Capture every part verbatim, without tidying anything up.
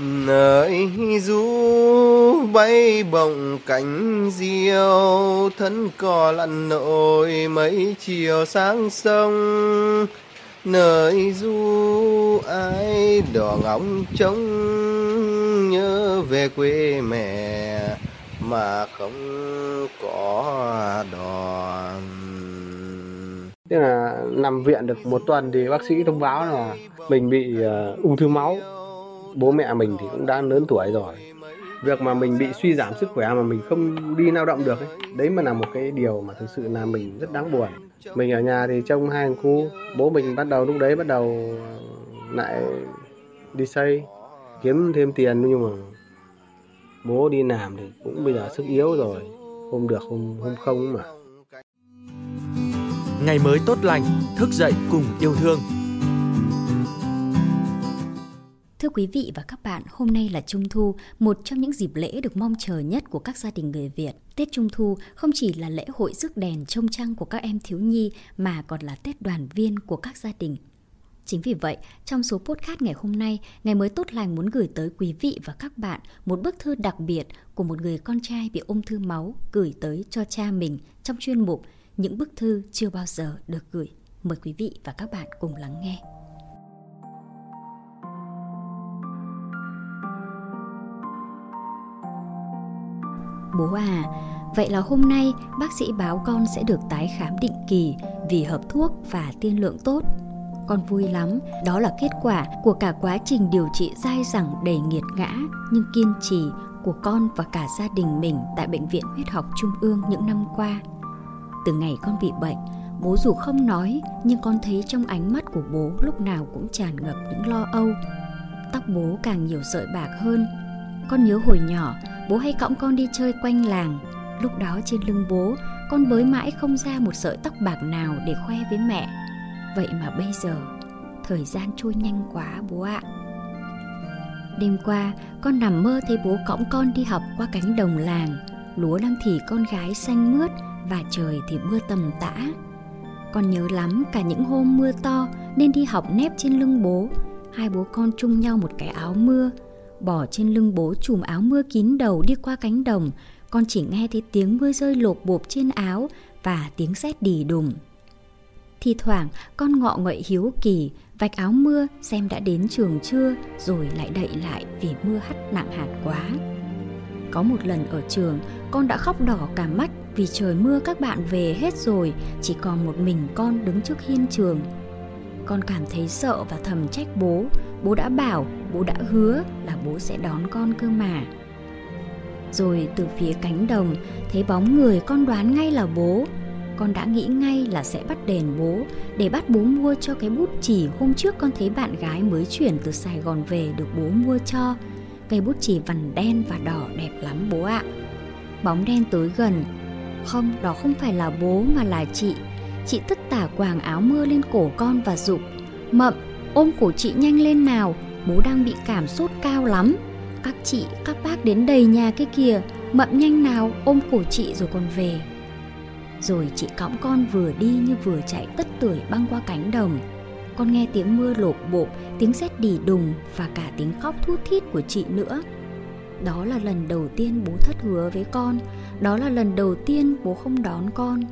Nơi ru bay bồng cánh diêu, thân cò lặn nổi mấy chiều sáng sông. Nơi du ai đỏ ngóng trống, nhớ về quê mẹ mà không có đòn. Tức là nằm viện được một tuần thì bác sĩ thông báo là mình bị uh, ung thư máu. Bố mẹ mình thì cũng đã lớn tuổi rồi. Việc mà mình bị suy giảm sức khỏe mà mình không đi lao động được ấy, đấy mà là một cái điều mà thực sự là mình rất đáng buồn. Mình ở nhà thì trông hai thằng cu, bố mình bắt đầu lúc đấy bắt đầu lại đi xây, kiếm thêm tiền, nhưng mà bố đi làm thì cũng bây giờ sức yếu rồi, không được, không, không không mà. Ngày mới tốt lành, thức dậy cùng yêu thương. Thưa quý vị và các bạn, hôm nay là Trung Thu, một trong những dịp lễ được mong chờ nhất của các gia đình người Việt. Tết Trung Thu không chỉ là lễ hội rước đèn trông trăng của các em thiếu nhi mà còn là Tết đoàn viên của các gia đình. Chính vì vậy, trong số podcast ngày hôm nay, Ngày mới tốt lành muốn gửi tới quý vị và các bạn một bức thư đặc biệt của một người con trai bị ung thư máu gửi tới cho cha mình trong chuyên mục Những bức thư chưa bao giờ được gửi. Mời quý vị và các bạn cùng lắng nghe. Bố à, vậy là hôm nay bác sĩ báo con sẽ được tái khám định kỳ vì hợp thuốc và tiên lượng tốt. Con vui lắm, đó là kết quả của cả quá trình điều trị dai dẳng đầy nghiệt ngã nhưng kiên trì của con và cả gia đình mình tại Bệnh viện Huyết học Trung ương những năm qua. Từ ngày con bị bệnh, bố dù không nói nhưng con thấy trong ánh mắt của bố lúc nào cũng tràn ngập những lo âu. Tóc bố càng nhiều sợi bạc hơn. Con nhớ hồi nhỏ, bố hay cõng con đi chơi quanh làng. Lúc đó trên lưng bố, con bới mãi không ra một sợi tóc bạc nào để khoe với mẹ. Vậy mà bây giờ, thời gian trôi nhanh quá bố ạ. Đêm qua, con nằm mơ thấy bố cõng con đi học qua cánh đồng làng. Lúa đang thì con gái xanh mướt và trời thì mưa tầm tã. Con nhớ lắm cả những hôm mưa to nên đi học nép trên lưng bố. Hai bố con chung nhau một cái áo mưa, bỏ trên lưng bố chùm áo mưa kín đầu đi qua cánh đồng. Con chỉ nghe thấy tiếng mưa rơi lộp bộp trên áo và tiếng sét đì đùng. Thì thoảng con ngọ nguậy hiếu kỳ vạch áo mưa xem đã đến trường chưa, rồi lại đậy lại vì mưa hắt nặng hạt quá. Có một lần ở trường, con đã khóc đỏ cả mắt vì trời mưa các bạn về hết rồi, chỉ còn một mình con đứng trước hiên trường. Con cảm thấy sợ và thầm trách bố. Bố đã bảo, bố đã hứa là bố sẽ đón con cơ mà. Rồi từ phía cánh đồng, thấy bóng người con đoán ngay là bố. Con đã nghĩ ngay là sẽ bắt đền bố để bắt bố mua cho cái bút chì hôm trước con thấy bạn gái mới chuyển từ Sài Gòn về được bố mua cho. Cây bút chì vằn đen và đỏ đẹp lắm bố ạ. Bóng đen tới gần. Không, đó không phải là bố mà là chị. Chị tất tả quàng áo mưa lên cổ con và giục: Mậm, ôm cổ chị nhanh lên nào, bố đang bị cảm sốt cao lắm. Các chị, các bác đến đầy nhà cái kìa, Mậm nhanh nào, ôm cổ chị rồi còn về. Rồi chị cõng con vừa đi như vừa chạy tất tưởi băng qua cánh đồng. Con nghe tiếng mưa lộp bộp, tiếng sét đì đùng và cả tiếng khóc thút thít của chị nữa. Đó là lần đầu tiên bố thất hứa với con. Đó là lần đầu tiên bố không đón con.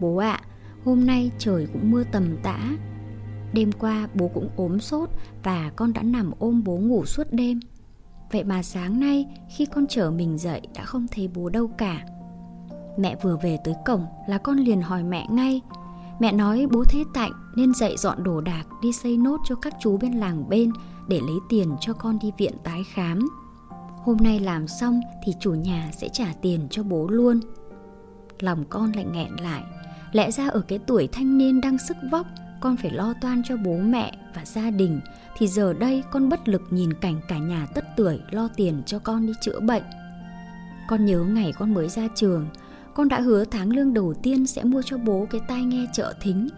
Bố ạ, à, hôm nay trời cũng mưa tầm tã. Đêm qua bố cũng ốm sốt và con đã nằm ôm bố ngủ suốt đêm. Vậy mà sáng nay khi con trở mình dậy đã không thấy bố đâu cả. Mẹ vừa về tới cổng là con liền hỏi mẹ ngay. Mẹ nói bố thế tạnh nên dậy dọn đồ đạc đi xây nốt cho các chú bên làng bên để lấy tiền cho con đi viện tái khám. Hôm nay làm xong thì chủ nhà sẽ trả tiền cho bố luôn. Lòng con lại nghẹn lại. Lẽ ra ở cái tuổi thanh niên đang sức vóc, con phải lo toan cho bố mẹ và gia đình, thì giờ đây con bất lực nhìn cảnh cả nhà tất tưởi lo tiền cho con đi chữa bệnh. Con nhớ ngày con mới ra trường, con đã hứa tháng lương đầu tiên sẽ mua cho bố cái tai nghe trợ thính.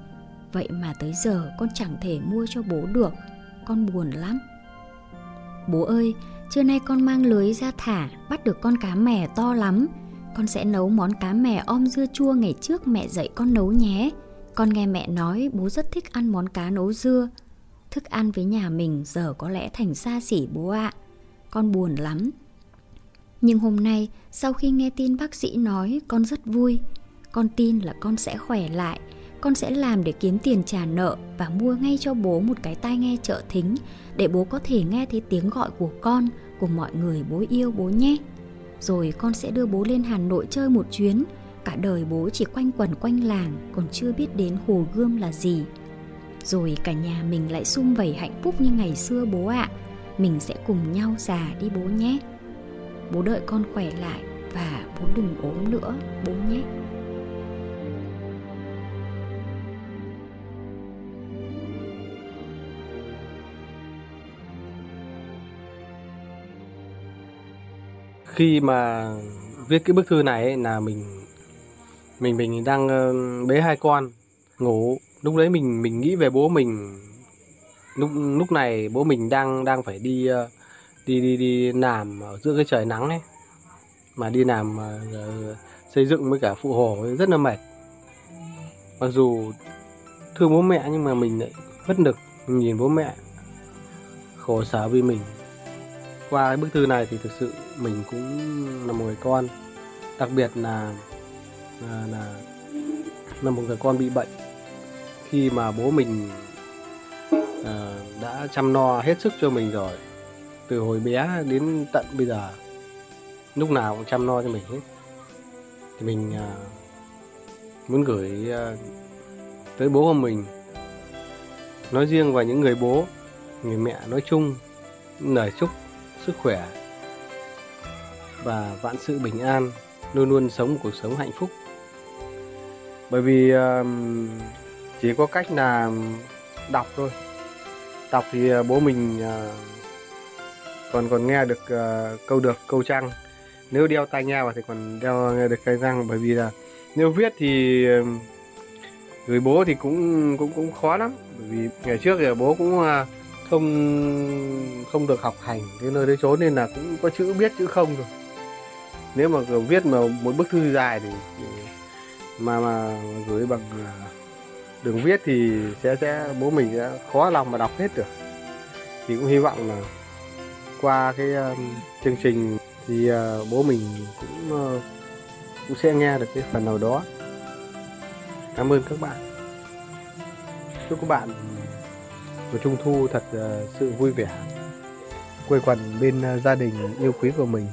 Vậy mà tới giờ con chẳng thể mua cho bố được, con buồn lắm. Bố ơi, trưa nay con mang lưới ra thả, bắt được con cá mè to lắm. Con sẽ nấu món cá mè om dưa chua ngày trước mẹ dạy con nấu nhé. Con nghe mẹ nói bố rất thích ăn món cá nấu dưa. Thức ăn với nhà mình giờ có lẽ thành xa xỉ bố ạ. À. con buồn lắm. Nhưng hôm nay, sau khi nghe tin bác sĩ nói, con rất vui. Con tin là con sẽ khỏe lại, con sẽ làm để kiếm tiền trả nợ và mua ngay cho bố một cái tai nghe trợ thính để bố có thể nghe thấy tiếng gọi của con, của mọi người bố yêu bố nhé. Rồi con sẽ đưa bố lên Hà Nội chơi một chuyến. Cả đời bố chỉ quanh quẩn quanh làng, còn chưa biết đến Hồ Gươm là gì. Rồi cả nhà mình lại sum vầy hạnh phúc như ngày xưa bố ạ. Mình sẽ cùng nhau già đi bố nhé. Bố đợi con khỏe lại và bố đừng ốm nữa bố nhé. Khi mà viết cái bức thư này ấy, là mình mình mình đang bế hai con ngủ. Lúc đấy mình mình nghĩ về bố mình. Lúc lúc này bố mình đang đang phải đi đi đi đi làm ở giữa cái trời nắng ấy, mà đi làm uh, xây dựng với cả phụ hồ ấy, rất là mệt. Mặc dù thương bố mẹ nhưng mà mình lại bất lực nhìn bố mẹ khổ sở vì mình. Qua cái bức thư này thì thực sự mình cũng là một người con, đặc biệt là là là, là một người con bị bệnh. Khi mà bố mình uh, đã chăm lo hết sức cho mình rồi, từ hồi bé đến tận bây giờ, lúc nào cũng chăm lo cho mình hết, thì mình uh, muốn gửi uh, tới bố của mình nói riêng và những người bố, người mẹ nói chung những lời chúc sức khỏe và vạn sự bình an, luôn luôn sống cuộc sống hạnh phúc. Bởi vì uh, chỉ có cách là đọc thôi. Đọc thì bố mình uh, còn còn nghe được uh, câu được câu chăng. Nếu đeo tai nghe vào thì còn đeo nghe được tai răng, bởi vì là nếu viết thì uh, gửi bố thì cũng cũng cũng khó lắm, bởi vì ngày trước thì bố cũng uh, không không được học hành cái nơi đấy trốn, nên là cũng có chữ biết chữ không rồi. Nếu mà viết mà một bức thư dài thì, thì mà mà gửi bằng uh, đường viết thì sẽ sẽ bố mình sẽ khó lòng mà đọc hết được. Thì cũng hy vọng là qua cái uh, chương trình thì uh, bố mình cũng uh, cũng sẽ nghe được cái phần nào đó. Cảm ơn các bạn. Chúc các bạn một trung thu thật uh, sự vui vẻ, quây quần bên uh, gia đình yêu quý của mình.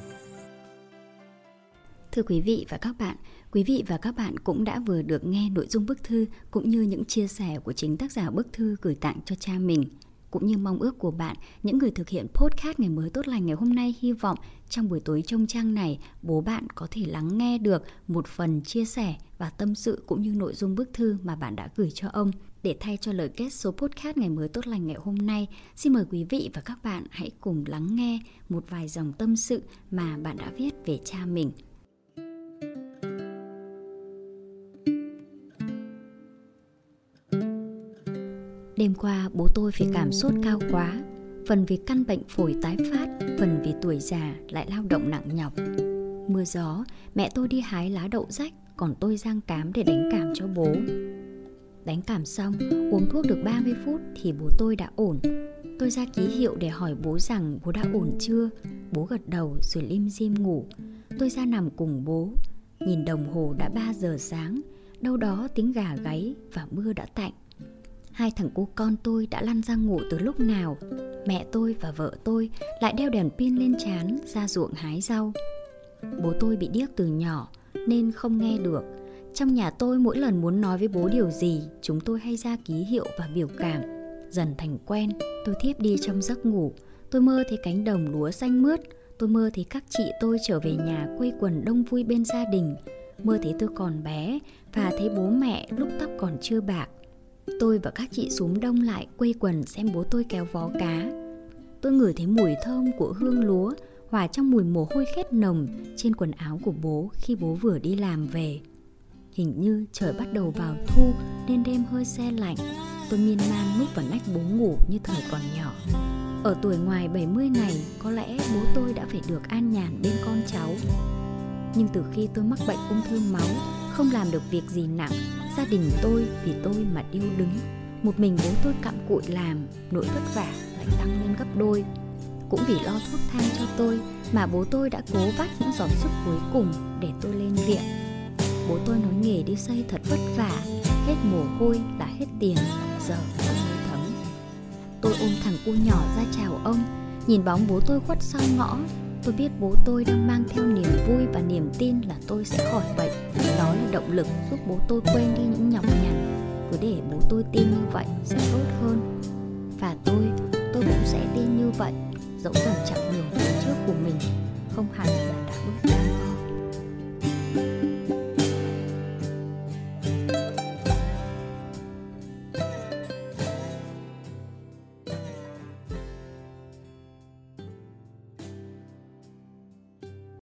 Thưa quý vị và các bạn, quý vị và các bạn cũng đã vừa được nghe nội dung bức thư cũng như những chia sẻ của chính tác giả bức thư gửi tặng cho cha mình. Cũng như mong ước của bạn, những người thực hiện podcast Ngày Mới Tốt Lành ngày hôm nay hy vọng trong buổi tối trong trang này, bố bạn có thể lắng nghe được một phần chia sẻ và tâm sự cũng như nội dung bức thư mà bạn đã gửi cho ông. Để thay cho lời kết số podcast Ngày Mới Tốt Lành ngày hôm nay, xin mời quý vị và các bạn hãy cùng lắng nghe một vài dòng tâm sự mà bạn đã viết về cha mình. Đêm qua bố tôi phải cảm sốt cao quá, phần vì căn bệnh phổi tái phát, phần vì tuổi già lại lao động nặng nhọc. Mưa gió, mẹ tôi đi hái lá đậu rách, còn tôi rang cám để đánh cảm cho bố. Đánh cảm xong, uống thuốc được ba mươi phút thì bố tôi đã ổn. Tôi ra ký hiệu để hỏi bố rằng bố đã ổn chưa. Bố gật đầu rồi lim dim ngủ. Tôi ra nằm cùng bố. Nhìn đồng hồ đã ba giờ sáng, đâu đó tiếng gà gáy và mưa đã tạnh. Hai thằng cô con tôi đã lăn ra ngủ từ lúc nào. Mẹ tôi và vợ tôi lại đeo đèn pin lên trán ra ruộng hái rau. Bố tôi bị điếc từ nhỏ nên không nghe được. Trong nhà tôi mỗi lần muốn nói với bố điều gì, chúng tôi hay ra ký hiệu và biểu cảm. Dần thành quen, tôi thiếp đi trong giấc ngủ. Tôi mơ thấy cánh đồng lúa xanh mướt. Tôi mơ thấy các chị tôi trở về nhà quây quần đông vui bên gia đình. Mơ thấy tôi còn bé và thấy bố mẹ lúc tóc còn chưa bạc. Tôi và các chị xuống đông lại quây quần xem bố tôi kéo vó cá. Tôi ngửi thấy mùi thơm của hương lúa hòa trong mùi mồ hôi khét nồng trên quần áo của bố khi bố vừa đi làm về. Hình như trời bắt đầu vào thu nên đêm hơi se lạnh. Tôi miên man núp vào nách bố ngủ như thời còn nhỏ. Ở tuổi ngoài bảy mươi này, có lẽ bố tôi đã phải được an nhàn bên con cháu. Nhưng từ khi tôi mắc bệnh ung thư máu, không làm được việc gì nặng, gia đình tôi vì tôi mà điêu đứng. Một mình bố tôi cặm cụi làm, nỗi vất vả lại tăng lên gấp đôi. Cũng vì lo thuốc thang cho tôi mà bố tôi đã cố vắt những giọt sức cuối cùng để tôi lên viện. Bố tôi nói nghề đi xây thật vất vả, hết mồ hôi là hết tiền, giờ là mới thấm. Tôi ôm thằng cu nhỏ ra chào ông, nhìn bóng bố tôi khuất sau ngõ. Tôi biết bố tôi đang mang theo niềm vui và niềm tin là tôi sẽ khỏi bệnh. Đó là động lực giúp bố tôi quên đi những nhọc nhằn. Cứ để bố tôi tin như vậy sẽ tốt hơn. Và tôi, tôi cũng sẽ tin như vậy, dẫu rằng chặng đường phía trước của mình không hẳn là đã bước